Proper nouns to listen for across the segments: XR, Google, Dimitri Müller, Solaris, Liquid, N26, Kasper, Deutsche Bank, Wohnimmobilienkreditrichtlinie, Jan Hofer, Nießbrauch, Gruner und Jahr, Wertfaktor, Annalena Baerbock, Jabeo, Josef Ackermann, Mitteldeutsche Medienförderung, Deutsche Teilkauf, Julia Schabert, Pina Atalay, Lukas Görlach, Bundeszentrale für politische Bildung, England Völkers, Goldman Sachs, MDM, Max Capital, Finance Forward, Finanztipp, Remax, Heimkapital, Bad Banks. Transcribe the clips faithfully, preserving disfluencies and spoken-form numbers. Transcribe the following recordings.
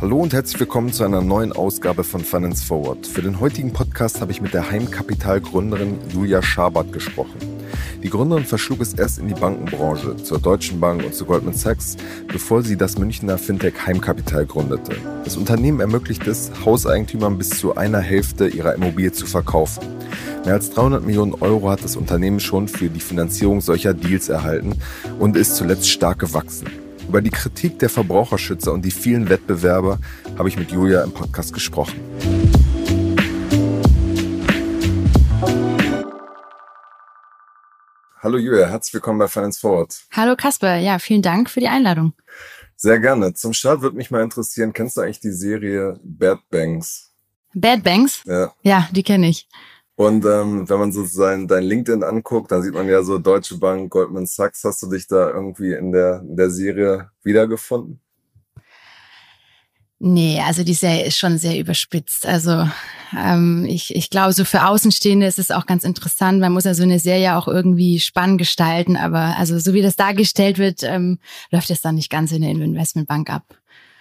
Hallo und herzlich willkommen zu einer neuen Ausgabe von Finance Forward. Für den heutigen Podcast habe ich mit der Heimkapital-Gründerin Julia Schabert gesprochen. Die Gründerin verschlug es erst in die Bankenbranche, zur Deutschen Bank und zu Goldman Sachs, bevor sie das Münchner Fintech Heimkapital gründete. Das Unternehmen ermöglicht es, Hauseigentümern bis zu einer Hälfte ihrer Immobilie zu verkaufen. Mehr als dreihundert Millionen Euro hat das Unternehmen schon für die Finanzierung solcher Deals erhalten und ist zuletzt stark gewachsen. Über die Kritik der Verbraucherschützer und die vielen Wettbewerber habe ich mit Julia im Podcast gesprochen. Hallo Julia, herzlich willkommen bei Finance Forward. Hallo Kasper, ja, vielen Dank für die Einladung. Sehr gerne. Zum Start würde mich mal interessieren, kennst du eigentlich die Serie Bad Banks? Bad Banks? Ja, ja, die kenne ich. Und ähm, wenn man so sein, dein LinkedIn anguckt, dann sieht man ja so Deutsche Bank, Goldman Sachs. Hast du dich da irgendwie in der, in der Serie wiedergefunden? Nee, also die Serie ist schon sehr überspitzt. Also ähm, ich, ich glaube, so für Außenstehende ist es auch ganz interessant. Man muss ja so eine Serie auch irgendwie spannend gestalten. Aber also so wie das dargestellt wird, ähm, läuft das dann nicht ganz in der Investmentbank ab.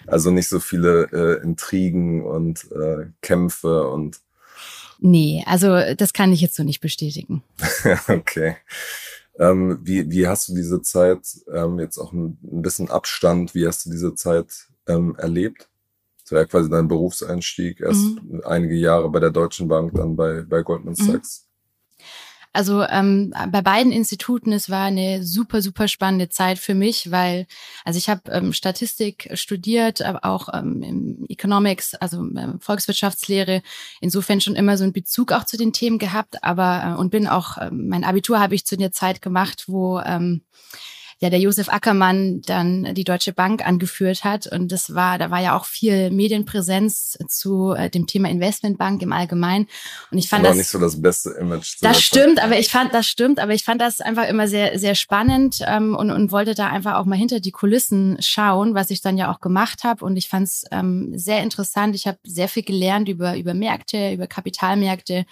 Also nicht so viele äh, Intrigen und äh, Kämpfe und... Nee, also das kann ich jetzt so nicht bestätigen. Okay. Ähm, wie, wie hast du diese Zeit, ähm, jetzt auch ein bisschen Abstand, wie hast du diese Zeit ähm, erlebt? Das war ja quasi dein Berufseinstieg, erst mhm. einige Jahre bei der Deutschen Bank, dann bei, bei Goldman Sachs. Mhm. Also ähm, bei beiden Instituten, es war eine super, super spannende Zeit für mich, weil, also ich habe ähm, Statistik studiert, aber auch ähm, Economics, also ähm, Volkswirtschaftslehre, insofern schon immer so einen Bezug auch zu den Themen gehabt, aber äh, und bin auch, äh, mein Abitur habe ich zu der Zeit gemacht, wo... Ähm, ja, der Josef Ackermann dann die Deutsche Bank angeführt hat. Und das war, da war ja auch viel Medienpräsenz zu äh, dem Thema Investmentbank im Allgemeinen. Und ich fand das, war das nicht so das beste Image. Das stimmt, Zeit. aber ich fand, das stimmt, aber ich fand das einfach immer sehr, sehr spannend, ähm, und, und wollte da einfach auch mal hinter die Kulissen schauen, was ich dann ja auch gemacht habe. Und ich fand es ähm, sehr interessant. Ich habe sehr viel gelernt über, über Märkte, über Kapitalmärkte.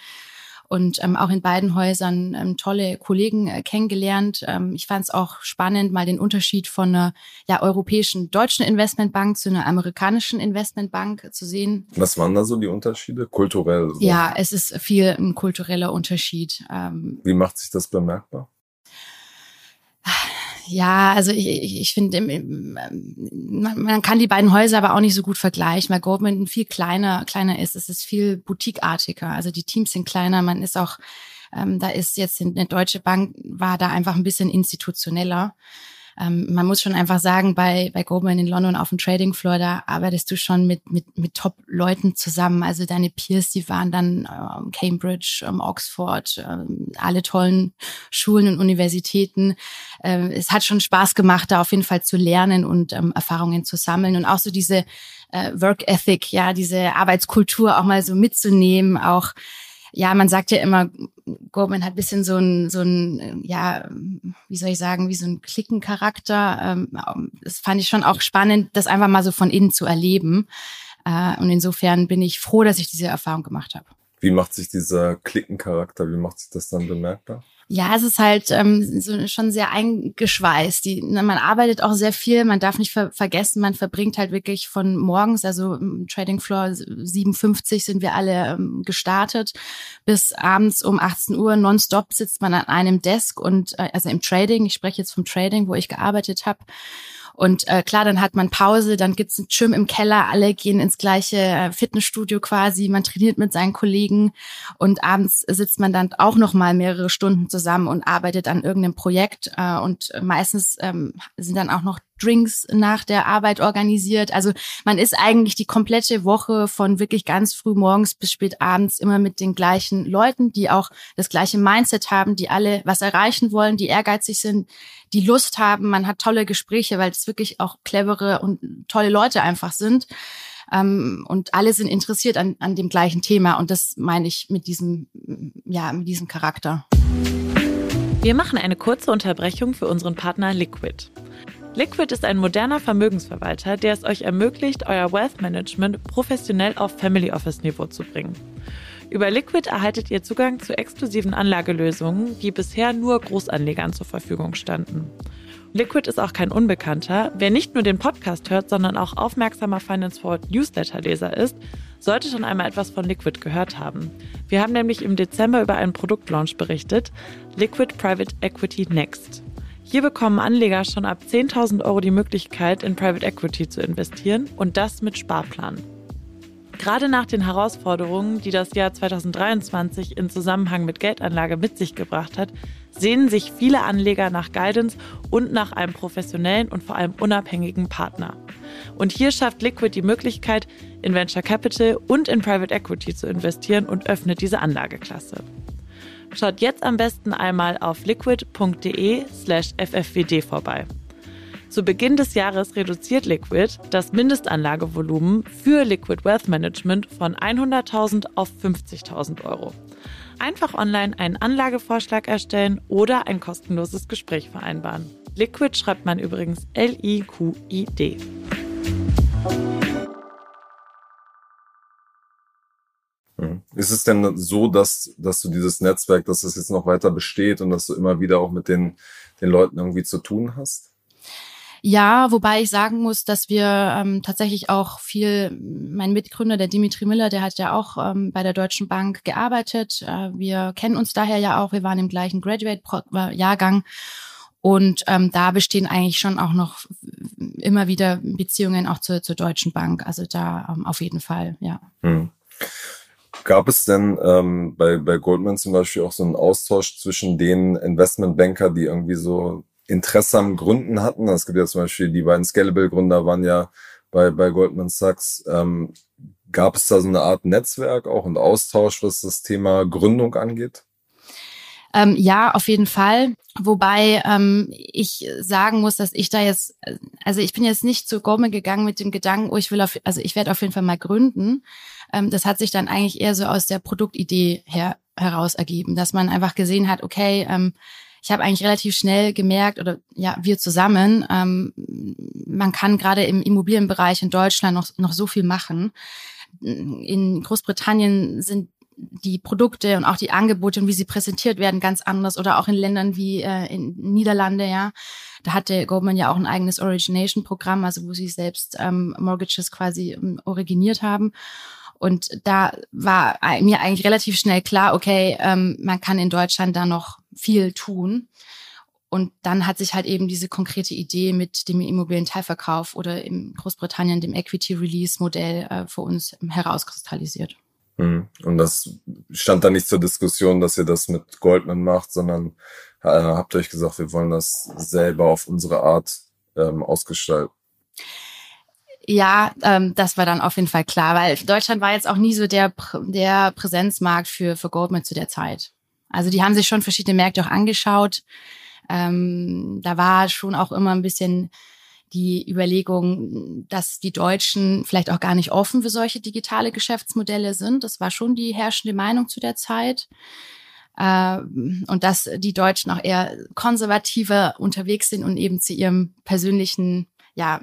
Und ähm, auch in beiden Häusern ähm, tolle Kollegen äh, kennengelernt. Ähm, ich fand es auch spannend, mal den Unterschied von einer ja, europäischen, deutschen Investmentbank zu einer amerikanischen Investmentbank zu sehen. Was waren da so die Unterschiede? Kulturell? So. Ja, es ist viel ein kultureller Unterschied. Ähm, Wie macht sich das bemerkbar? Ja, also ich, ich, ich finde, man kann die beiden Häuser aber auch nicht so gut vergleichen, weil Goldman viel kleiner kleiner ist. Es ist viel boutiqueartiger. Also die Teams sind kleiner. Man ist auch, ähm, da ist jetzt eine Deutsche Bank, war da einfach ein bisschen institutioneller. Ähm, man muss schon einfach sagen, bei bei Goldman in London auf dem Trading Floor, da arbeitest du schon mit mit mit Top-Leuten zusammen. Also deine Peers, die waren dann ähm, Cambridge, ähm, Oxford, ähm, alle tollen Schulen und Universitäten. Ähm, es hat schon Spaß gemacht, da auf jeden Fall zu lernen und ähm, Erfahrungen zu sammeln und auch so diese äh, Work Ethic, ja, diese Arbeitskultur auch mal so mitzunehmen, auch. Ja, man sagt ja immer, Goldman hat ein bisschen so ein, so ein, ja, wie soll ich sagen, wie so ein Klickencharakter. Das fand ich schon auch spannend, das einfach mal so von innen zu erleben. Und insofern bin ich froh, dass ich diese Erfahrung gemacht habe. Wie macht sich dieser Klickencharakter, wie macht sich das dann bemerkbar? Ja, es ist halt ähm, so, schon sehr eingeschweißt. Die, man arbeitet auch sehr viel, man darf nicht ver- vergessen, man verbringt halt wirklich von morgens, also im Trading Floor siebenundfünfzig sind wir alle ähm, gestartet, bis abends um achtzehn Uhr nonstop sitzt man an einem Desk und äh, also im Trading, ich spreche jetzt vom Trading, wo ich gearbeitet habe. Und äh, klar, dann hat man Pause, dann gibt's einen Gym im Keller, alle gehen ins gleiche äh, Fitnessstudio quasi, man trainiert mit seinen Kollegen und abends sitzt man dann auch nochmal mehrere Stunden zusammen und arbeitet an irgendeinem Projekt äh, und meistens ähm, sind dann auch noch Drinks nach der Arbeit organisiert. Also man ist eigentlich die komplette Woche von wirklich ganz früh morgens bis spät abends immer mit den gleichen Leuten, die auch das gleiche Mindset haben, die alle was erreichen wollen, die ehrgeizig sind, die Lust haben. Man hat tolle Gespräche, weil es wirklich auch clevere und tolle Leute einfach sind. Ähm, und alle sind interessiert an, an dem gleichen Thema. Und das meine ich mit diesem, ja, mit diesem Charakter. Wir machen eine kurze Unterbrechung für unseren Partner Liquid. Liquid ist ein moderner Vermögensverwalter, der es euch ermöglicht, euer Wealth Management professionell auf Family Office Niveau zu bringen. Über Liquid erhaltet ihr Zugang zu exklusiven Anlagelösungen, die bisher nur Großanlegern zur Verfügung standen. Liquid ist auch kein Unbekannter. Wer nicht nur den Podcast hört, sondern auch aufmerksamer Finance Forward Newsletter-Leser ist, sollte schon einmal etwas von Liquid gehört haben. Wir haben nämlich im Dezember über einen Produktlaunch berichtet, Liquid Private Equity Next. Hier bekommen Anleger schon ab zehntausend Euro die Möglichkeit, in Private Equity zu investieren und das mit Sparplan. Gerade nach den Herausforderungen, die das Jahr zwanzig dreiundzwanzig in Zusammenhang mit Geldanlage mit sich gebracht hat, sehnen sich viele Anleger nach Guidance und nach einem professionellen und vor allem unabhängigen Partner. Und hier schafft Liquid die Möglichkeit, in Venture Capital und in Private Equity zu investieren und öffnet diese Anlageklasse. Schaut jetzt am besten einmal auf liquid.de slash ffwd vorbei. Zu Beginn des Jahres reduziert Liquid das Mindestanlagevolumen für Liquid Wealth Management von hunderttausend auf fünfzigtausend Euro. Einfach online einen Anlagevorschlag erstellen oder ein kostenloses Gespräch vereinbaren. Liquid schreibt man übrigens L I Q I D. Ist es denn so, dass, dass du dieses Netzwerk, dass es jetzt noch weiter besteht und dass du immer wieder auch mit den, den Leuten irgendwie zu tun hast? Ja, wobei ich sagen muss, dass wir ähm, tatsächlich auch viel, mein Mitgründer, der Dimitri Müller, der hat ja auch ähm, bei der Deutschen Bank gearbeitet. Äh, wir kennen uns daher ja auch, wir waren im gleichen Graduate-Jahrgang. Und ähm, da bestehen eigentlich schon auch noch immer wieder Beziehungen auch zur, zur Deutschen Bank. Also da ähm, auf jeden Fall, ja. Hm. Gab es denn ähm, bei, bei Goldman zum Beispiel auch so einen Austausch zwischen den Investmentbanker, die irgendwie so Interesse am Gründen hatten? Es gibt ja zum Beispiel die beiden Scalable-Gründer waren ja bei, bei Goldman Sachs. Ähm, gab es da so eine Art Netzwerk auch und Austausch, was das Thema Gründung angeht? Ähm, ja, auf jeden Fall. Wobei ähm, ich sagen muss, dass ich da jetzt, also ich bin jetzt nicht zu Goldman gegangen mit dem Gedanken, oh, ich will auf, also ich werde auf jeden Fall mal gründen. Ähm, das hat sich dann eigentlich eher so aus der Produktidee her, heraus ergeben, dass man einfach gesehen hat, okay, ähm, ich habe eigentlich relativ schnell gemerkt, oder ja, wir zusammen, ähm, man kann gerade im Immobilienbereich in Deutschland noch, noch so viel machen. In Großbritannien sind die Produkte und auch die Angebote und wie sie präsentiert werden ganz anders, oder auch in Ländern wie äh, in Niederlande, ja. Da hatte Goldman ja auch ein eigenes Origination-Programm, also wo sie selbst ähm, Mortgages quasi ähm, originiert haben. Und da war mir eigentlich relativ schnell klar, okay, ähm, man kann in Deutschland da noch viel tun. Und dann hat sich halt eben diese konkrete Idee mit dem Immobilienteilverkauf oder in Großbritannien dem Equity-Release-Modell äh, für uns herauskristallisiert. Und das stand da nicht zur Diskussion, dass ihr das mit Goldman macht, sondern äh, habt euch gesagt, wir wollen das selber auf unsere Art ähm, ausgestalten. Ja, ähm, das war dann auf jeden Fall klar, weil Deutschland war jetzt auch nie so der, der Präsenzmarkt für, für Goldman zu der Zeit. Also die haben sich schon verschiedene Märkte auch angeschaut. Ähm, da war schon auch immer ein bisschen die Überlegung, dass die Deutschen vielleicht auch gar nicht offen für solche digitale Geschäftsmodelle sind. Das war schon die herrschende Meinung zu der Zeit. Und dass die Deutschen auch eher konservativer unterwegs sind und eben zu ihrem persönlichen, ja,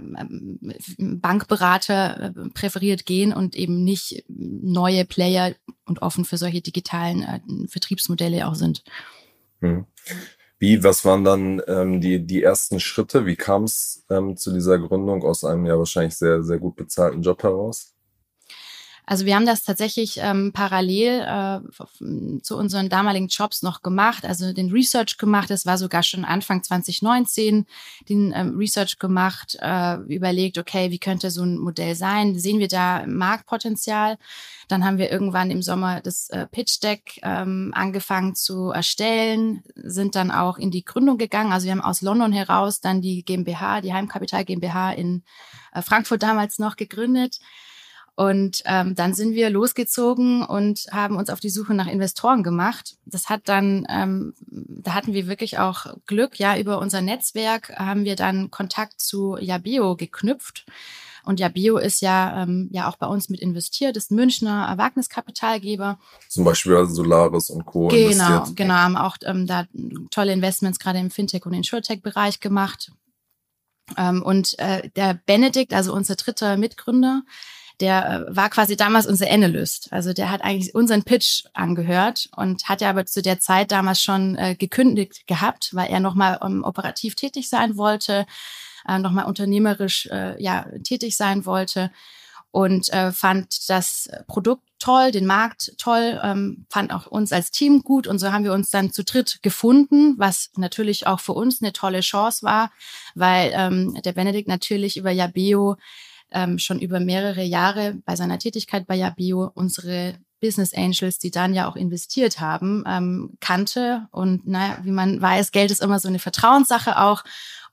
Bankberater präferiert gehen und eben nicht neue Player und offen für solche digitalen Vertriebsmodelle auch sind. Hm. Wie, was waren dann ähm, die die ersten Schritte? Wie kam es ähm, zu dieser Gründung aus einem ja wahrscheinlich sehr, sehr gut bezahlten Job heraus? Also wir haben das tatsächlich ähm, parallel äh, zu unseren damaligen Jobs noch gemacht, also den Research gemacht. Das war sogar schon Anfang zwanzig neunzehn, den ähm, Research gemacht, äh, überlegt, okay, wie könnte so ein Modell sein? Sehen wir da Marktpotenzial? Dann haben wir irgendwann im Sommer das äh, Pitch Deck ähm, angefangen zu erstellen, sind dann auch in die Gründung gegangen. Also wir haben aus London heraus dann die GmbH, die Heimkapital GmbH in äh, Frankfurt damals noch gegründet. Und ähm, dann sind wir losgezogen und haben uns auf die Suche nach Investoren gemacht. Das hat dann, ähm, da hatten wir wirklich auch Glück, ja, über unser Netzwerk haben wir dann Kontakt zu Jabeo geknüpft. Und Jabeo ist ja ähm, ja auch bei uns mit investiert, ist ein Münchner Wagniskapitalgeber. Zum Beispiel Solaris und Co. Genau, investiert. Genau, haben auch ähm, da tolle Investments gerade im Fintech- und Insurtech-Bereich gemacht. Ähm, und äh, der Benedikt, also unser dritter Mitgründer, der war quasi damals unser Analyst. Also der hat eigentlich unseren Pitch angehört und hat ja aber zu der Zeit damals schon äh, gekündigt gehabt, weil er nochmal ähm, operativ tätig sein wollte, äh, nochmal unternehmerisch äh, ja, tätig sein wollte und äh, fand das Produkt toll, den Markt toll, ähm, fand auch uns als Team gut und so haben wir uns dann zu dritt gefunden, was natürlich auch für uns eine tolle Chance war, weil ähm, der Benedikt natürlich über Jabeo ähm, schon über mehrere Jahre bei seiner Tätigkeit bei Jabeo unsere Business Angels, die dann ja auch investiert haben, ähm, kannte und naja, wie man weiß, Geld ist immer so eine Vertrauenssache auch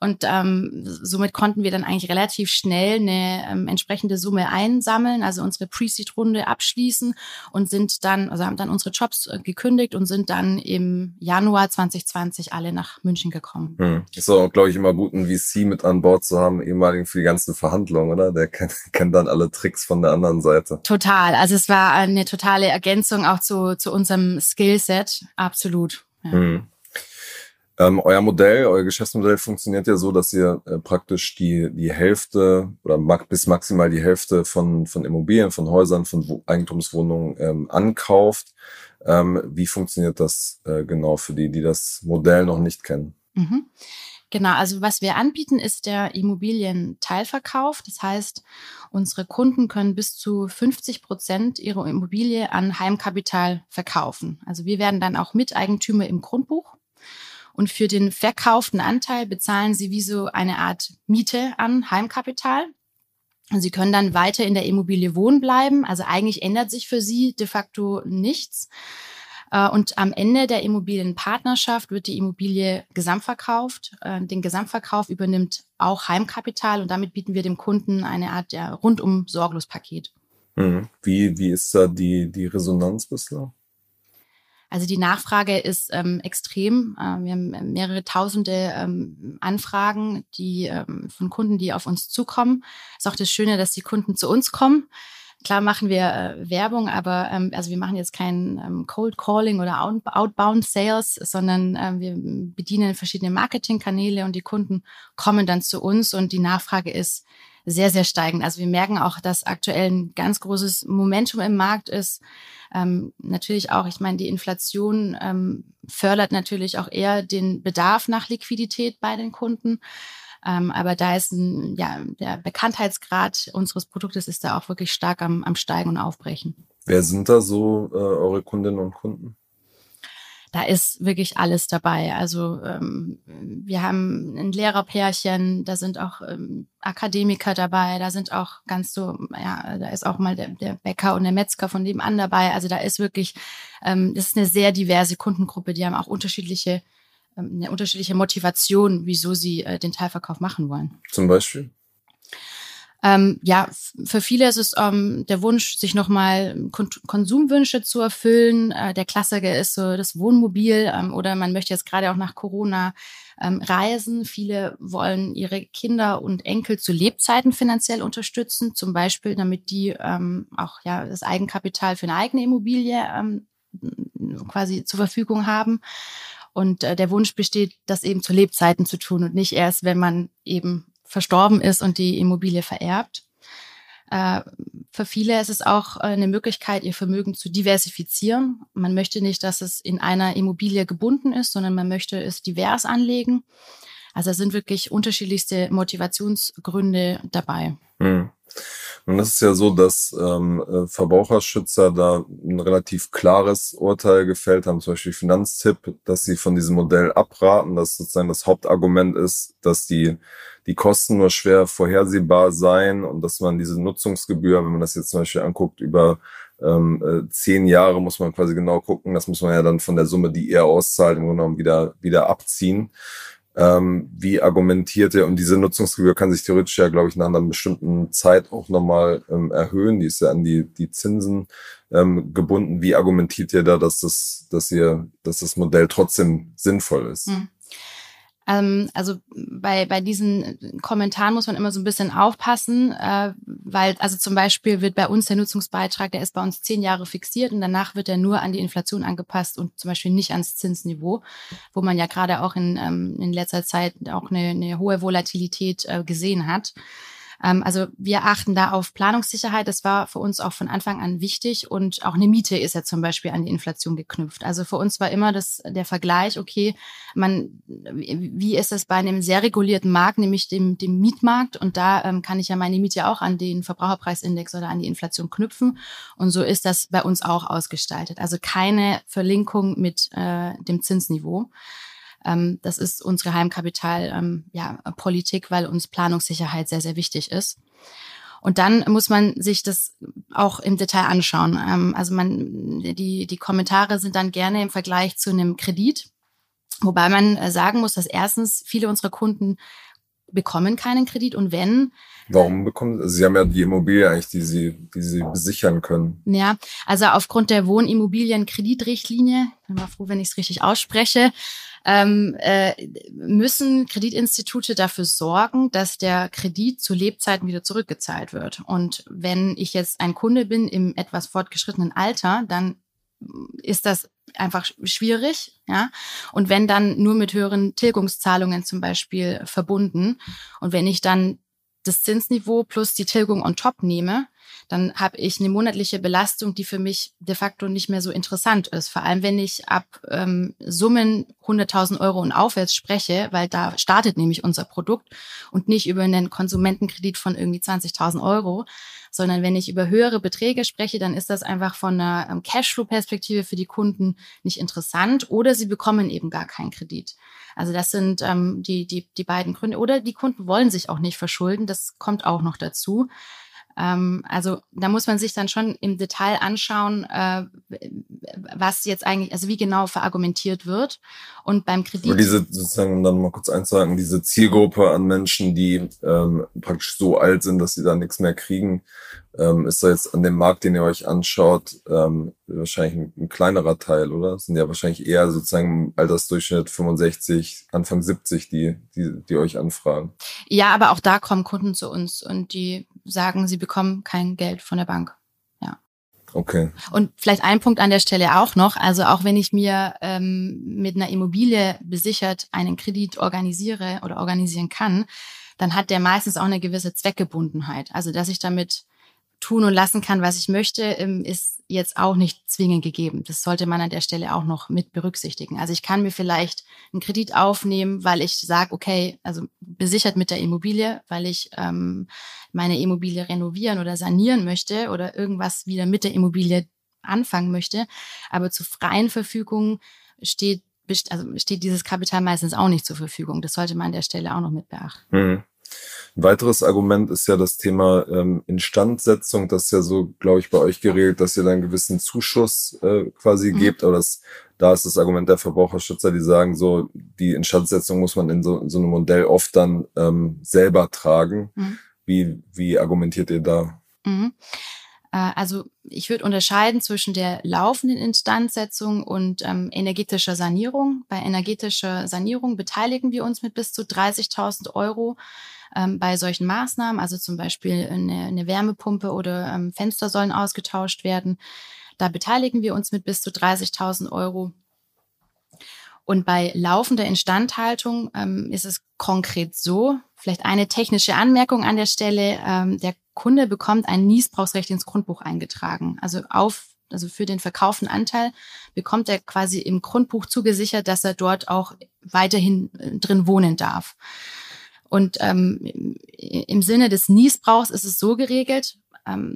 und ähm, somit konnten wir dann eigentlich relativ schnell eine ähm, entsprechende Summe einsammeln, also unsere Pre-Seed-Runde abschließen und sind dann, also haben dann unsere Jobs äh, gekündigt und sind dann im Januar zwanzig zwanzig alle nach München gekommen. Hm. Ist doch, glaube ich, immer gut, einen V C mit an Bord zu haben, ehemaligen für die ganzen Verhandlungen, oder? Der kennt, kennt dann alle Tricks von der anderen Seite. Total, also es war eine total Ergänzung auch zu, zu unserem Skillset, absolut. Ja. Mhm. Ähm, euer Modell, euer Geschäftsmodell funktioniert ja so, dass ihr äh, praktisch die, die Hälfte oder mag, bis maximal die Hälfte von, von Immobilien, von Häusern, von Wo- Eigentumswohnungen ähm, ankauft. Ähm, wie funktioniert das äh, genau für die, die das Modell noch nicht kennen? Mhm. Genau, also was wir anbieten, ist der Immobilienteilverkauf. Das heißt, unsere Kunden können bis zu fünfzig Prozent ihrer Immobilie an Heimkapital verkaufen. Also wir werden dann auch Miteigentümer im Grundbuch. Und für den verkauften Anteil bezahlen sie wie so eine Art Miete an Heimkapital. Und sie können dann weiter in der Immobilie wohnen bleiben. Also eigentlich ändert sich für sie de facto nichts. Und am Ende der Immobilienpartnerschaft wird die Immobilie gesamtverkauft. Den Gesamtverkauf übernimmt auch Heimkapital und damit bieten wir dem Kunden eine Art ja, Rundum-Sorglos-Paket. Mhm. Wie, wie ist da die, die Resonanz bislang? Also die Nachfrage ist ähm, extrem. Wir haben mehrere tausende ähm, Anfragen die ähm, von Kunden, die auf uns zukommen. Ist auch das Schöne, dass die Kunden zu uns kommen. Klar machen wir äh, Werbung, aber ähm, also wir machen jetzt kein ähm, Cold Calling oder Out- Outbound Sales, sondern ähm, wir bedienen verschiedene Marketingkanäle und die Kunden kommen dann zu uns und die Nachfrage ist sehr, sehr steigend. Also wir merken auch, dass aktuell ein ganz großes Momentum im Markt ist. Ähm, natürlich auch, ich meine, die Inflation ähm, fördert natürlich auch eher den Bedarf nach Liquidität bei den Kunden. Ähm, aber da ist ein, ja, der Bekanntheitsgrad unseres Produktes ist da auch wirklich stark am, am Steigen und Aufbrechen. Wer sind da so äh, eure Kundinnen und Kunden? Da ist wirklich alles dabei. Also ähm, wir haben ein Lehrerpärchen, da sind auch ähm, Akademiker dabei, da sind auch ganz so, ja, da ist auch mal der, der Bäcker und der Metzger von nebenan dabei. Also da ist wirklich, ähm, das ist eine sehr diverse Kundengruppe, die haben auch unterschiedliche eine unterschiedliche Motivation, wieso sie äh, den Teilverkauf machen wollen. Zum Beispiel? Ähm, ja, f- für viele ist es ähm, der Wunsch, sich nochmal Kon- Konsumwünsche zu erfüllen. Äh, der Klassiker ist so das Wohnmobil ähm, oder man möchte jetzt gerade auch nach Corona ähm, reisen. Viele wollen ihre Kinder und Enkel zu Lebzeiten finanziell unterstützen, zum Beispiel, damit die ähm, auch ja das Eigenkapital für eine eigene Immobilie ähm, quasi zur Verfügung haben. Und äh, der Wunsch besteht, das eben zu Lebzeiten zu tun und nicht erst, wenn man eben verstorben ist und die Immobilie vererbt. Äh, für viele ist es auch äh, eine Möglichkeit, ihr Vermögen zu diversifizieren. Man möchte nicht, dass es in einer Immobilie gebunden ist, sondern man möchte es divers anlegen. Also da sind wirklich unterschiedlichste Motivationsgründe dabei. Hm. Und das ist ja so, dass ähm, Verbraucherschützer da ein relativ klares Urteil gefällt haben, zum Beispiel Finanztipp, dass sie von diesem Modell abraten, dass sozusagen das Hauptargument ist, dass die die Kosten nur schwer vorhersehbar seien und dass man diese Nutzungsgebühr, wenn man das jetzt zum Beispiel anguckt, über ähm, zehn Jahre muss man quasi genau gucken, das muss man ja dann von der Summe, die er auszahlt, im Grunde genommen wieder, wieder abziehen. Ähm, wie argumentiert er? Und diese Nutzungsgebühr kann sich theoretisch ja, glaube ich, nach einer bestimmten Zeit auch nochmal ähm, erhöhen. Die ist ja an die, die Zinsen ähm, gebunden. Wie argumentiert ihr da, dass das, dass ihr, dass das Modell trotzdem sinnvoll ist? Hm. Ähm, also bei, bei diesen Kommentaren muss man immer so ein bisschen aufpassen, äh, weil also zum Beispiel wird bei uns der Nutzungsbeitrag, der ist bei uns zehn Jahre fixiert und danach wird er nur an die Inflation angepasst und zum Beispiel nicht ans Zinsniveau, wo man ja gerade auch in, ähm, in letzter Zeit auch eine, eine hohe Volatilität äh, gesehen hat. Also wir achten da auf Planungssicherheit. Das war für uns auch von Anfang an wichtig. Und auch eine Miete ist ja zum Beispiel an die Inflation geknüpft. Also für uns war immer das der Vergleich, okay, man, wie ist das bei einem sehr regulierten Markt, nämlich dem, dem Mietmarkt? Und da ähm, kann ich ja meine Miete auch an den Verbraucherpreisindex oder an die Inflation knüpfen. Und so ist das bei uns auch ausgestaltet. Also keine Verlinkung mit äh, dem Zinsniveau. Das ist unsere Heimkapital-Politik, ja, weil uns Planungssicherheit sehr, sehr wichtig ist. Und dann muss man sich das auch im Detail anschauen. Also man, die, die Kommentare sind dann gerne im Vergleich zu einem Kredit, wobei man sagen muss, dass erstens viele unserer Kunden bekommen keinen Kredit und wenn... Warum bekommen sie? Sie haben ja die Immobilie eigentlich, die sie, die sie besichern können. Ja, also aufgrund der Wohnimmobilienkreditrichtlinie, bin mal froh, wenn ich es richtig ausspreche, ähm, äh, müssen Kreditinstitute dafür sorgen, dass der Kredit zu Lebzeiten wieder zurückgezahlt wird. Und wenn ich jetzt ein Kunde bin im etwas fortgeschrittenen Alter, dann ist das einfach schwierig, ja. Und wenn dann nur mit höheren Tilgungszahlungen zum Beispiel verbunden und wenn ich dann das Zinsniveau plus die Tilgung on top nehme, dann habe ich eine monatliche Belastung, die für mich de facto nicht mehr so interessant ist. Vor allem, wenn ich ab ähm, Summen hunderttausend Euro und aufwärts spreche, weil da startet nämlich unser Produkt und nicht über einen Konsumentenkredit von irgendwie zwanzigtausend Euro, sondern wenn ich über höhere Beträge spreche, dann ist das einfach von einer ähm, Cashflow-Perspektive für die Kunden nicht interessant oder sie bekommen eben gar keinen Kredit. Also das sind ähm, die, die, die beiden Gründe. Oder die Kunden wollen sich auch nicht verschulden, das kommt auch noch dazu. Also da muss man sich dann schon im Detail anschauen, was jetzt eigentlich, also wie genau verargumentiert wird. Und beim Kredit... Und diese, sozusagen, um dann mal kurz einzuhaken, diese Zielgruppe an Menschen, die ähm, praktisch so alt sind, dass sie da nichts mehr kriegen, ähm, ist da jetzt an dem Markt, den ihr euch anschaut, ähm, wahrscheinlich ein, ein kleinerer Teil, oder? Das sind ja wahrscheinlich eher sozusagen im Altersdurchschnitt fünfundsechzig, Anfang siebzig, die, die, die euch anfragen. Ja, aber auch da kommen Kunden zu uns und die sagen, sie bekommen kein Geld von der Bank. Ja. Okay. Und vielleicht ein Punkt an der Stelle auch noch. Also auch wenn ich mir ähm, mit einer Immobilie besichert einen Kredit organisiere oder organisieren kann, dann hat der meistens auch eine gewisse Zweckgebundenheit. Also dass ich damit tun und lassen kann, was ich möchte, ähm, ist jetzt auch nicht zwingend gegeben. Das sollte man an der Stelle auch noch mit berücksichtigen. Also ich kann mir vielleicht einen Kredit aufnehmen, weil ich sage, okay, also besichert mit der Immobilie, weil ich ähm, meine Immobilie renovieren oder sanieren möchte oder irgendwas wieder mit der Immobilie anfangen möchte. Aber zur freien Verfügung steht, also steht dieses Kapital meistens auch nicht zur Verfügung. Das sollte man an der Stelle auch noch mit beachten. Mhm. Ein weiteres Argument ist ja das Thema ähm, Instandsetzung. Das ist ja so, glaube ich, bei euch geregelt, dass ihr dann einen gewissen Zuschuss äh, quasi mhm. gebt. Aber das, da ist das Argument der Verbraucherschützer, die sagen so, die Instandsetzung muss man in so, in so einem Modell oft dann ähm, selber tragen. Mhm. Wie, wie argumentiert ihr da? Mhm. Also ich würde unterscheiden zwischen der laufenden Instandsetzung und ähm, energetischer Sanierung. Bei energetischer Sanierung beteiligen wir uns mit bis zu dreißigtausend Euro ähm, bei solchen Maßnahmen. Also zum Beispiel eine, eine Wärmepumpe oder ähm, Fenster sollen ausgetauscht werden. Da beteiligen wir uns mit bis zu dreißigtausend Euro. Und bei laufender Instandhaltung ähm, ist es konkret so, vielleicht eine technische Anmerkung an der Stelle, ähm, der Kunde bekommt ein Nießbrauchsrecht ins Grundbuch eingetragen. Also auf, also für den verkauften Anteil bekommt er quasi im Grundbuch zugesichert, dass er dort auch weiterhin drin wohnen darf. Und ähm, im Sinne des Nießbrauchs ist es so geregelt,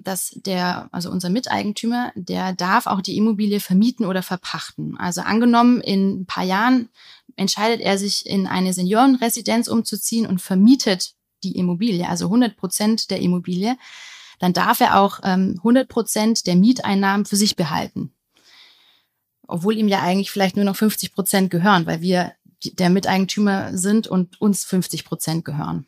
dass der, also unser Miteigentümer, der darf auch die Immobilie vermieten oder verpachten. Also angenommen, in ein paar Jahren entscheidet er sich, in eine Seniorenresidenz umzuziehen und vermietet die Immobilie, also hundert Prozent der Immobilie, dann darf er auch ähm, hundert Prozent der Mieteinnahmen für sich behalten. Obwohl ihm ja eigentlich vielleicht nur noch fünfzig Prozent gehören, weil wir die, der Miteigentümer sind und uns fünfzig Prozent gehören.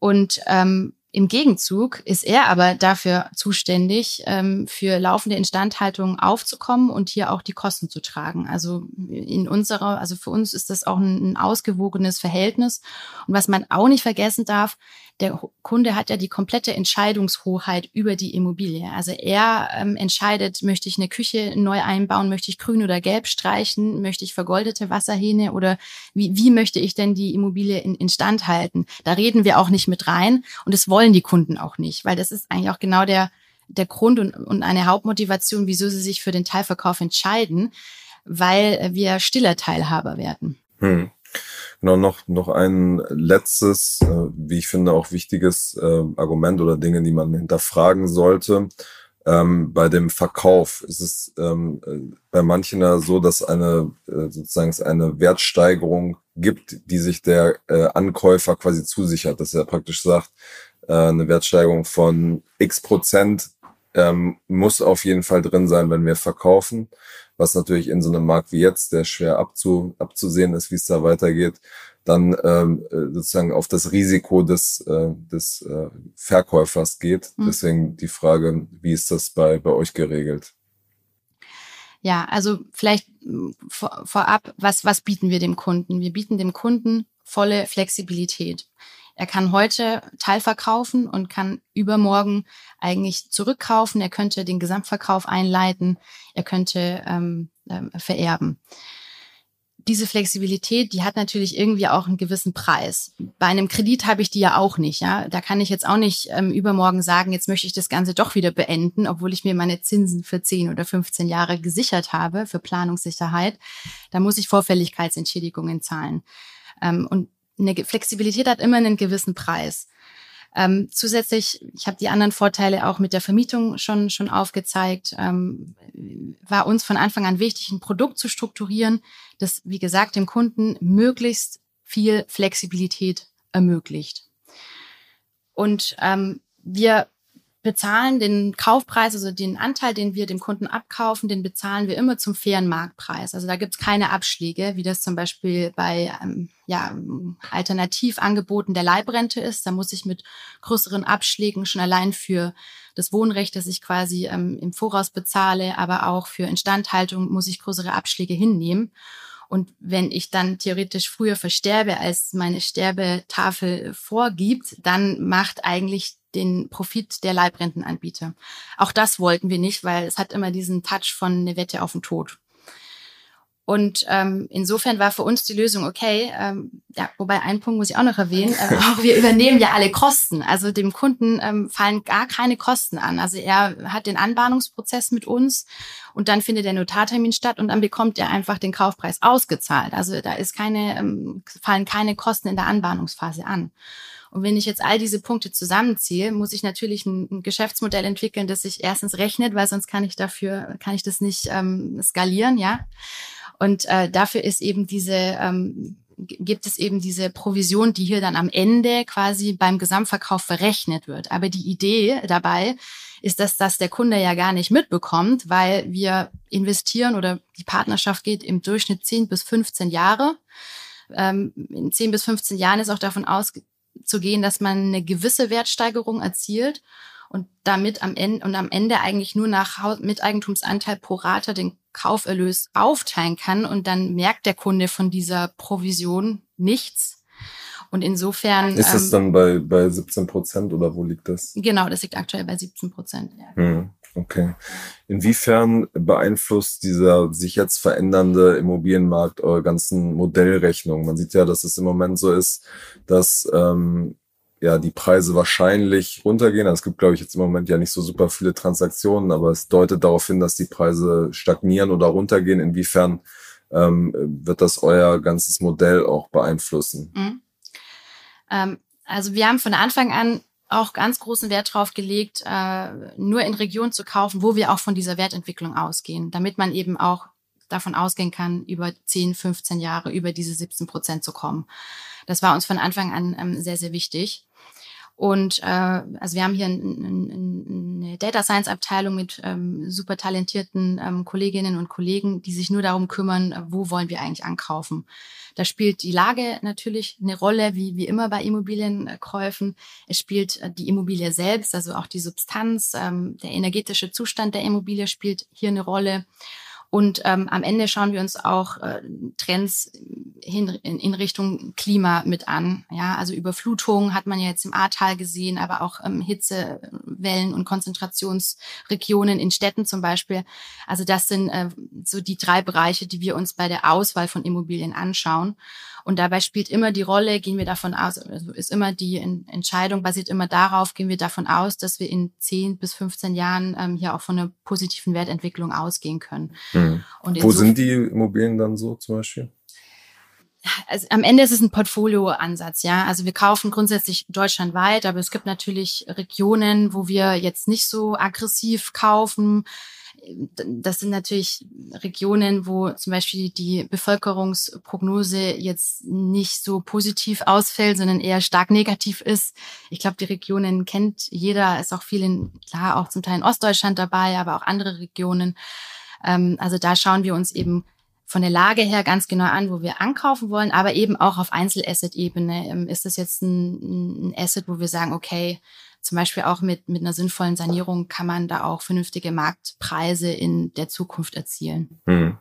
Und ähm, Im Gegenzug ist er aber dafür zuständig, ähm, für laufende Instandhaltungen aufzukommen und hier auch die Kosten zu tragen. Also in unserer, also für uns ist das auch ein, ein ausgewogenes Verhältnis. Und was man auch nicht vergessen darf, der Kunde hat ja die komplette Entscheidungshoheit über die Immobilie. Also er ähm, entscheidet, möchte ich eine Küche neu einbauen, möchte ich grün oder gelb streichen, möchte ich vergoldete Wasserhähne oder wie, wie möchte ich denn die Immobilie in, instand halten? Da reden wir auch nicht mit rein und es wollen wollen die Kunden auch nicht, weil das ist eigentlich auch genau der, der Grund und, und eine Hauptmotivation, wieso sie sich für den Teilverkauf entscheiden, weil wir stiller Teilhaber werden. Hm. Genau, noch, noch ein letztes, wie ich finde, auch wichtiges Argument oder Dinge, die man hinterfragen sollte. Ähm, bei dem Verkauf ist es ähm, bei manchen ja so, dass eine äh, sozusagen es eine Wertsteigerung gibt, die sich der äh, Ankäufer quasi zusichert, dass er praktisch sagt, äh, eine Wertsteigerung von X Prozent ähm, muss auf jeden Fall drin sein, wenn wir verkaufen, was natürlich in so einem Markt wie jetzt, der schwer abzu, abzusehen ist, wie es da weitergeht, dann ähm, sozusagen auf das Risiko des, äh, des äh, Verkäufers geht. Mhm. Deswegen die Frage, wie ist das bei, bei euch geregelt? Ja, also vielleicht vor, vorab, was, was bieten wir dem Kunden? Wir bieten dem Kunden volle Flexibilität. Er kann heute teilverkaufen und kann übermorgen eigentlich zurückkaufen. Er könnte den Gesamtverkauf einleiten. Er könnte ähm, ähm, vererben. Diese Flexibilität, die hat natürlich irgendwie auch einen gewissen Preis. Bei einem Kredit habe ich die ja auch nicht. Ja, da kann ich jetzt auch nicht ähm, übermorgen sagen, jetzt möchte ich das Ganze doch wieder beenden, obwohl ich mir meine Zinsen für zehn oder fünfzehn Jahre gesichert habe für Planungssicherheit. Da muss ich Vorfälligkeitsentschädigungen zahlen. Ähm, und eine Flexibilität hat immer einen gewissen Preis. Ähm, zusätzlich, ich habe die anderen Vorteile auch mit der Vermietung schon schon aufgezeigt, ähm, war uns von Anfang an wichtig, ein Produkt zu strukturieren, das, wie gesagt, dem Kunden möglichst viel Flexibilität ermöglicht. Und ähm, wir bezahlen den Kaufpreis, also den Anteil, den wir dem Kunden abkaufen, den bezahlen wir immer zum fairen Marktpreis. Also da gibt's keine Abschläge, wie das zum Beispiel bei ähm, ja, Alternativangeboten der Leibrente ist. Da muss ich mit größeren Abschlägen schon allein für das Wohnrecht, das ich quasi ähm, im Voraus bezahle, aber auch für Instandhaltung muss ich größere Abschläge hinnehmen. Und wenn ich dann theoretisch früher versterbe, als meine Sterbetafel vorgibt, dann macht eigentlich den Profit der Leibrentenanbieter. Auch das wollten wir nicht, weil es hat immer diesen Touch von eine Wette auf den Tod. Und ähm, insofern war für uns die Lösung, okay, ähm, ja, wobei einen Punkt muss ich auch noch erwähnen, äh, auch wir übernehmen ja alle Kosten. Also dem Kunden ähm, fallen gar keine Kosten an. Also er hat den Anbahnungsprozess mit uns und dann findet der Notartermin statt und dann bekommt er einfach den Kaufpreis ausgezahlt. Also da ist keine, ähm, fallen keine Kosten in der Anbahnungsphase an. Und wenn ich jetzt all diese Punkte zusammenziehe, muss ich natürlich ein Geschäftsmodell entwickeln, das sich erstens rechnet, weil sonst kann ich dafür, kann ich das nicht ähm, skalieren, ja. Und äh, dafür ist eben diese, ähm, gibt es eben diese Provision, die hier dann am Ende quasi beim Gesamtverkauf verrechnet wird. Aber die Idee dabei ist, dass das der Kunde ja gar nicht mitbekommt, weil wir investieren oder die Partnerschaft geht im Durchschnitt zehn bis fünfzehn Jahre. Ähm, in zehn bis fünfzehn Jahren ist auch davon ausgegangen, zu gehen, dass man eine gewisse Wertsteigerung erzielt und damit am Ende und am Ende eigentlich nur nach Miteigentumsanteil pro Rata den Kauferlös aufteilen kann und dann merkt der Kunde von dieser Provision nichts. Und insofern ist das ähm, dann bei bei siebzehn Prozent oder wo liegt das? Genau, das liegt aktuell bei siebzehn Prozent. Ja. Hm, okay. Inwiefern beeinflusst dieser sich jetzt verändernde Immobilienmarkt eure ganzen Modellrechnungen? Man sieht ja, dass es im Moment so ist, dass ähm, ja die Preise wahrscheinlich runtergehen. Also es gibt, glaube ich, jetzt im Moment ja nicht so super viele Transaktionen, aber es deutet darauf hin, dass die Preise stagnieren oder runtergehen. Inwiefern ähm, wird das euer ganzes Modell auch beeinflussen? Mhm. Also wir haben von Anfang an auch ganz großen Wert drauf gelegt, nur in Regionen zu kaufen, wo wir auch von dieser Wertentwicklung ausgehen, damit man eben auch davon ausgehen kann, über zehn, fünfzehn Jahre über diese siebzehn Prozent zu kommen. Das war uns von Anfang an sehr, sehr wichtig. Und äh, also wir haben hier ein, ein, ein, eine Data Science Abteilung mit ähm, super talentierten ähm, Kolleginnen und Kollegen, die sich nur darum kümmern, wo wollen wir eigentlich ankaufen. Da spielt die Lage natürlich eine Rolle, wie wie immer bei Immobilienkäufen. Es spielt die Immobilie selbst, also auch die Substanz, ähm, der energetische Zustand der Immobilie spielt hier eine Rolle. Und ähm, am Ende schauen wir uns auch äh, Trends hin, in, in Richtung Klima mit an. Ja, also Überflutung hat man ja jetzt im Ahrtal gesehen, aber auch ähm, Hitzewellen und Konzentrationsregionen in Städten zum Beispiel. Also das sind äh, so die drei Bereiche, die wir uns bei der Auswahl von Immobilien anschauen. Und dabei spielt immer die Rolle, gehen wir davon aus, also ist immer die in, Entscheidung, basiert immer darauf, gehen wir davon aus, dass wir in zehn bis fünfzehn Jahren ähm, hier auch von einer positiven Wertentwicklung ausgehen können. Hm. Und wo sind die Immobilien dann so zum Beispiel? Also am Ende ist es ein Portfolioansatz, ja. Also wir kaufen grundsätzlich deutschlandweit, aber es gibt natürlich Regionen, wo wir jetzt nicht so aggressiv kaufen. Das sind natürlich Regionen, wo zum Beispiel die Bevölkerungsprognose jetzt nicht so positiv ausfällt, sondern eher stark negativ ist. Ich glaube, die Regionen kennt jeder, ist auch viel in, klar, auch zum Teil in Ostdeutschland dabei, aber auch andere Regionen. Also da schauen wir uns eben von der Lage her ganz genau an, wo wir ankaufen wollen, aber eben auch auf Einzelasset-Ebene. Ist das jetzt ein, ein Asset, wo wir sagen, okay, zum Beispiel auch mit, mit einer sinnvollen Sanierung kann man da auch vernünftige Marktpreise in der Zukunft erzielen. Hm.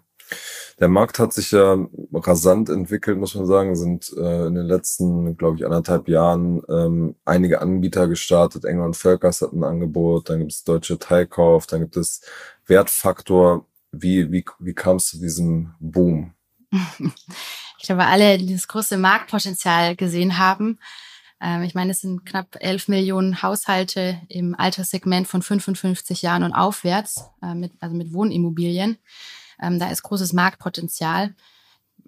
Der Markt hat sich ja rasant entwickelt, muss man sagen. Sind äh, in den letzten, glaube ich, anderthalb Jahren ähm, einige Anbieter gestartet. England Völkers hat ein Angebot, dann gibt es Deutsche Teilkauf, dann gibt es Wertfaktor. Wie, wie, wie kam es zu diesem Boom? Ich glaube, alle, die das große Marktpotenzial gesehen haben. Ähm, ich meine, es sind knapp elf Millionen Haushalte im Alterssegment von fünfundfünfzig Jahren und aufwärts, äh, mit, also mit Wohnimmobilien. Ähm, da ist großes Marktpotenzial.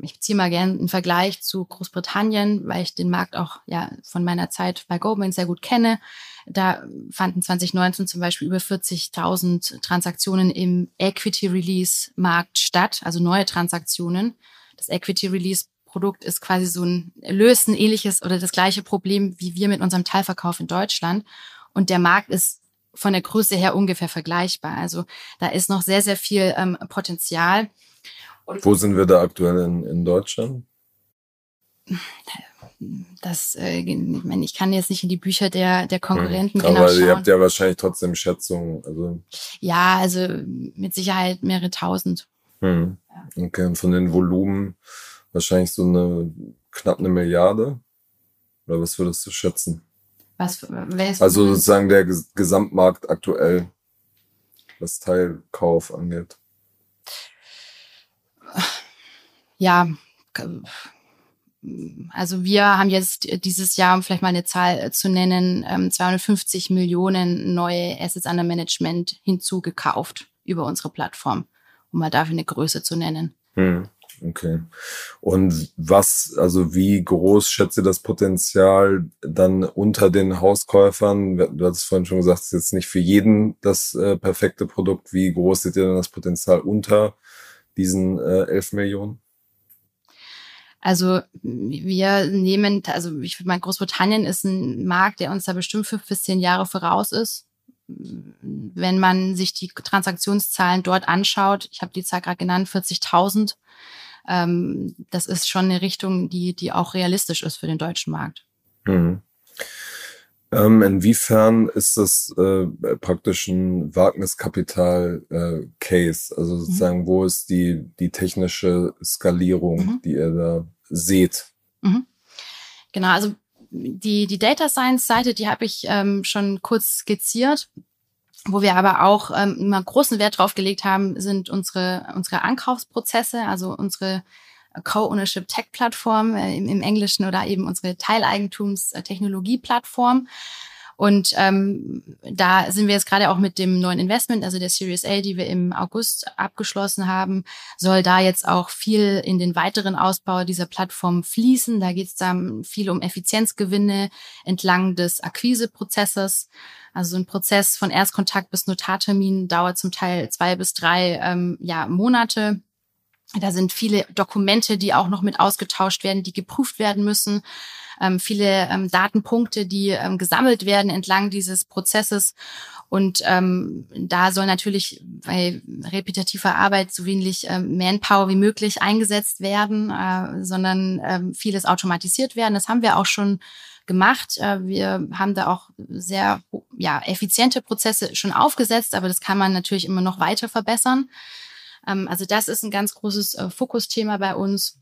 Ich ziehe mal gerne einen Vergleich zu Großbritannien, weil ich den Markt auch ja von meiner Zeit bei Goldman sehr gut kenne. Da fanden zwanzig neunzehn zum Beispiel über vierzigtausend Transaktionen im Equity-Release-Markt statt, also neue Transaktionen. Das Equity-Release-Produkt ist quasi so ein löst ein ähnliches oder das gleiche Problem wie wir mit unserem Teilverkauf in Deutschland. Und der Markt ist von der Größe her ungefähr vergleichbar. Also da ist noch sehr, sehr viel ähm, Potenzial. Und wo sind wir da aktuell in, in Deutschland? Das, äh, ich meine, ich kann jetzt nicht in die Bücher der, der Konkurrenten hm. genau schauen. Aber ihr habt ja wahrscheinlich trotzdem Schätzungen. Also ja, also mit Sicherheit mehrere tausend. Hm. Okay, und von den Volumen wahrscheinlich so eine knapp eine Milliarde? Oder was würdest du schätzen? Was für, wer ist also sozusagen der Gesamtmarkt aktuell, was Teilkauf angeht. Ja, also wir haben jetzt dieses Jahr, um vielleicht mal eine Zahl zu nennen, zweihundertfünfzig Millionen neue Assets under Management hinzugekauft über unsere Plattform, um mal dafür eine Größe zu nennen. Hm, okay. Und was, also wie groß schätzt ihr das Potenzial dann unter den Hauskäufern? Du hattest vorhin schon gesagt, es ist jetzt nicht für jeden das äh, perfekte Produkt. Wie groß seht ihr denn das Potenzial unter diesen äh, elf Millionen? Also wir nehmen, also ich finde mal, Großbritannien ist ein Markt, der uns da bestimmt fünf bis zehn Jahre voraus ist. Wenn man sich die Transaktionszahlen dort anschaut, ich habe die Zahl gerade genannt, vierzigtausend, ähm, das ist schon eine Richtung, die, die auch realistisch ist für den deutschen Markt. Mhm. Ähm, inwiefern ist das äh, praktisch ein Wagniskapital-Case? Äh, also sozusagen, mhm. wo ist die, die technische Skalierung, mhm. die ihr da seht? Mhm. Genau, also die, die Data Science-Seite, die habe ich ähm, schon kurz skizziert. Wo wir aber auch ähm, immer großen Wert drauf gelegt haben, sind unsere, unsere Ankaufsprozesse, also unsere Co-Ownership-Tech-Plattform äh, im, im Englischen oder eben unsere Teileigentums-Technologie-Plattform. Und ähm, da sind wir jetzt gerade auch mit dem neuen Investment, also der Series A, die wir im August abgeschlossen haben, soll da jetzt auch viel in den weiteren Ausbau dieser Plattform fließen. Da geht es dann viel um Effizienzgewinne entlang des Akquiseprozesses. Also so ein Prozess von Erstkontakt bis Notartermin dauert zum Teil zwei bis drei ähm, ja, Monate. Da sind viele Dokumente, die auch noch mit ausgetauscht werden, die geprüft werden müssen. ähm, viele ähm, Datenpunkte, die ähm, gesammelt werden entlang dieses Prozesses. Und ähm, da soll natürlich bei repetitiver Arbeit so wenig ähm, Manpower wie möglich eingesetzt werden, äh, sondern ähm, vieles automatisiert werden. Das haben wir auch schon gemacht. Äh, wir haben da auch sehr ja, effiziente Prozesse schon aufgesetzt, aber das kann man natürlich immer noch weiter verbessern. Ähm, also das ist ein ganz großes äh, Fokusthema bei uns.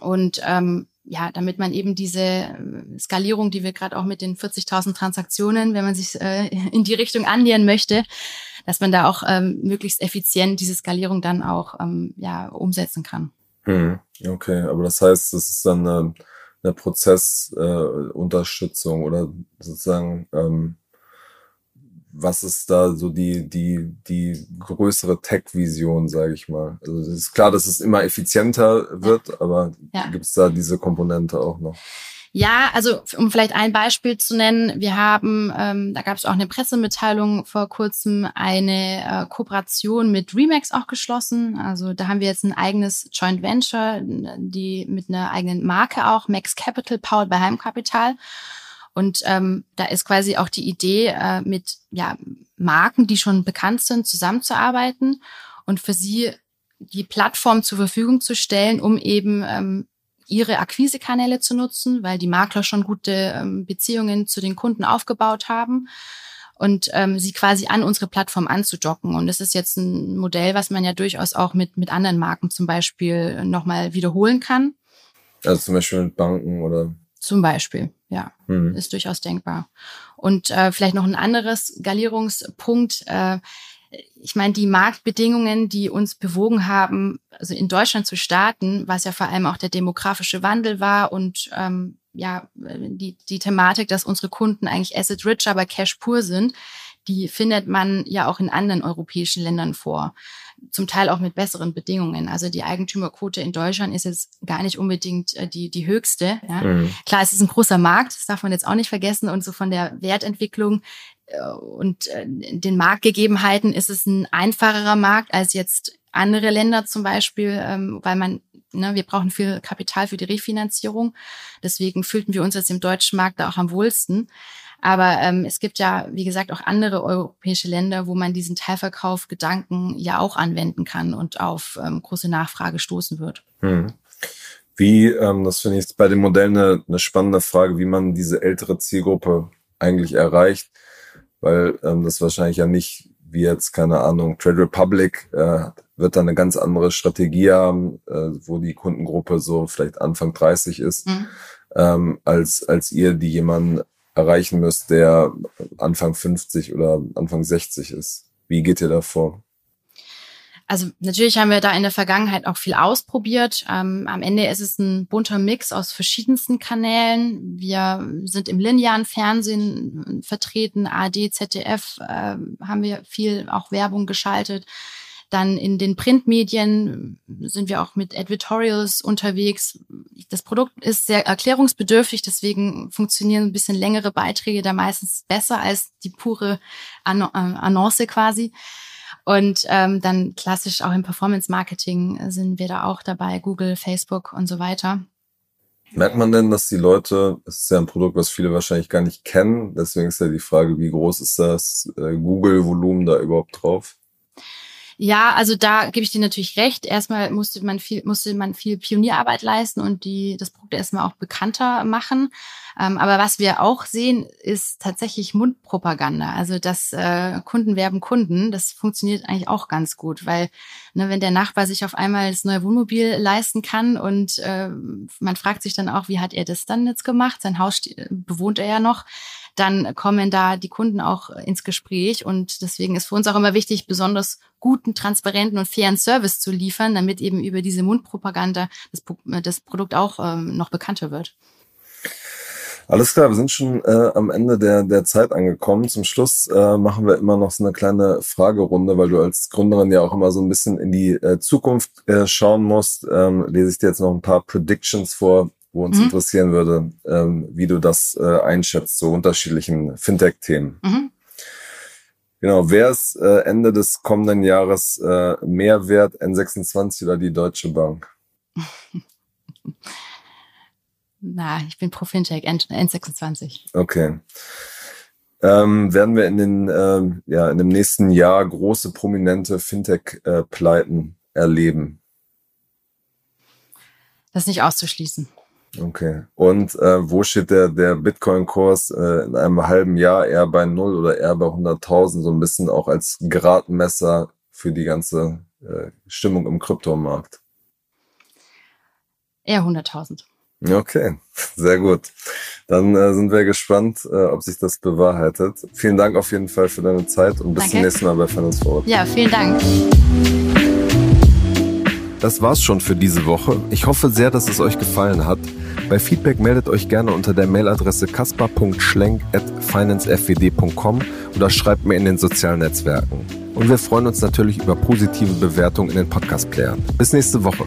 Und ähm, ja, damit man eben diese Skalierung, die wir gerade auch mit den vierzigtausend Transaktionen, wenn man sich äh, in die Richtung annähern möchte, dass man da auch ähm, möglichst effizient diese Skalierung dann auch ähm, ja, umsetzen kann. Hm, okay, aber das heißt, das ist dann eine, eine Prozessunterstützung äh, oder sozusagen, ähm, was ist da so die, die, die größere Tech-Vision, sage ich mal? Also es ist klar, dass es immer effizienter wird, aber ja. Gibt es da diese Komponente auch noch? Ja, also um vielleicht ein Beispiel zu nennen, wir haben, ähm, da gab es auch eine Pressemitteilung vor kurzem, eine äh, Kooperation mit Remax auch geschlossen. Also da haben wir jetzt ein eigenes Joint Venture, die mit einer eigenen Marke auch, Max Capital, powered by Heimkapital. Und ähm, da ist quasi auch die Idee, äh, mit ja, Marken, die schon bekannt sind, zusammenzuarbeiten und für sie die Plattform zur Verfügung zu stellen, um eben ähm, ihre Akquisekanäle zu nutzen, weil die Makler schon gute ähm, Beziehungen zu den Kunden aufgebaut haben und ähm, sie quasi an unsere Plattform anzudocken. Und das ist jetzt ein Modell, was man ja durchaus auch mit, mit anderen Marken zum Beispiel nochmal wiederholen kann. Also zum Beispiel mit Banken oder... Zum Beispiel, ja, mhm. Ist durchaus denkbar. Und äh, vielleicht noch ein anderes Skalierungspunkt. Äh, ich meine, die Marktbedingungen, die uns bewogen haben, also in Deutschland zu starten, was ja vor allem auch der demografische Wandel war und ähm, ja die, die Thematik, dass unsere Kunden eigentlich asset-rich, aber cash-pur sind, die findet man ja auch in anderen europäischen Ländern vor. Zum Teil auch mit besseren Bedingungen. Also die Eigentümerquote in Deutschland ist jetzt gar nicht unbedingt die, die höchste. Ja. Mhm. Klar, es ist ein großer Markt, das darf man jetzt auch nicht vergessen. Und so von der Wertentwicklung und den Marktgegebenheiten ist es ein einfacherer Markt als jetzt andere Länder zum Beispiel, weil man, ne, wir brauchen viel Kapital für die Refinanzierung. Deswegen fühlten wir uns jetzt im deutschen Markt da auch am wohlsten. Aber ähm, es gibt ja, wie gesagt, auch andere europäische Länder, wo man diesen Teilverkauf-Gedanken ja auch anwenden kann und auf ähm, große Nachfrage stoßen wird. Hm. Wie, ähm, das finde ich bei den Modellen eine, eine spannende Frage, wie man diese ältere Zielgruppe eigentlich erreicht, weil ähm, das wahrscheinlich ja nicht, wie jetzt, keine Ahnung, Trade Republic äh, wird dann eine ganz andere Strategie haben, äh, wo die Kundengruppe so vielleicht Anfang dreißig ist, hm. ähm, als, als ihr, die jemanden erreichen müsst, der Anfang fünfzig oder Anfang sechzig ist. Wie geht ihr da vor? Also natürlich haben wir da in der Vergangenheit auch viel ausprobiert. Ähm, am Ende ist es ein bunter Mix aus verschiedensten Kanälen. Wir sind im linearen Fernsehen vertreten, A R D, Z D F, äh, haben wir viel auch Werbung geschaltet. Dann in den Printmedien sind wir auch mit Editorials unterwegs. Das Produkt ist sehr erklärungsbedürftig, deswegen funktionieren ein bisschen längere Beiträge da meistens besser als die pure Annonce quasi. Und ähm, dann klassisch auch im Performance-Marketing sind wir da auch dabei, Google, Facebook und so weiter. Merkt man denn, dass die Leute, es ist ja ein Produkt, was viele wahrscheinlich gar nicht kennen, deswegen ist ja die Frage, wie groß ist das Google-Volumen da überhaupt drauf? Ja, also da gebe ich dir natürlich recht. Erstmal musste man viel, musste man viel Pionierarbeit leisten und die, das Produkt erstmal auch bekannter machen. Ähm, aber was wir auch sehen, ist tatsächlich Mundpropaganda. Also das äh, Kunden werben Kunden, das funktioniert eigentlich auch ganz gut, weil ne, wenn der Nachbar sich auf einmal das neue Wohnmobil leisten kann und äh, man fragt sich dann auch, wie hat er das dann jetzt gemacht? Sein Haus bewohnt er ja noch. Dann kommen da die Kunden auch ins Gespräch. Und deswegen ist für uns auch immer wichtig, besonders guten, transparenten und fairen Service zu liefern, damit eben über diese Mundpropaganda das, das Produkt auch ähm, noch bekannter wird. Alles klar, wir sind schon äh, am Ende der, der Zeit angekommen. Zum Schluss äh, machen wir immer noch so eine kleine Fragerunde, weil du als Gründerin ja auch immer so ein bisschen in die äh, Zukunft äh, schauen musst. Ähm, lese ich dir jetzt noch ein paar Predictions vor, wo uns mhm. interessieren würde, ähm, wie du das äh, einschätzt zu unterschiedlichen Fintech-Themen. Mhm. Genau, wer ist äh, Ende des kommenden Jahres äh, mehr wert, N sechsundzwanzig oder die Deutsche Bank? Na, ich bin pro Fintech, N sechsundzwanzig. Okay. Ähm, werden wir in den ähm, ja in dem nächsten Jahr große prominente Fintech-Pleiten äh, erleben? Das ist nicht auszuschließen. Okay. Und äh, wo steht der, der Bitcoin-Kurs äh, in einem halben Jahr? Eher bei null oder eher bei hunderttausend? So ein bisschen auch als Gradmesser für die ganze äh, Stimmung im Kryptomarkt. Eher hunderttausend. Okay, sehr gut. Dann äh, sind wir gespannt, äh, ob sich das bewahrheitet. Vielen Dank auf jeden Fall für deine Zeit und bis Danke. Zum nächsten Mal bei Finance Forward. Ja, vielen Dank. Das war's schon für diese Woche. Ich hoffe sehr, dass es euch gefallen hat. Bei Feedback meldet euch gerne unter der Mailadresse kasper punkt schlenk at financefwd punkt com oder schreibt mir in den sozialen Netzwerken. Und wir freuen uns natürlich über positive Bewertungen in den Podcast-Playern. Bis nächste Woche.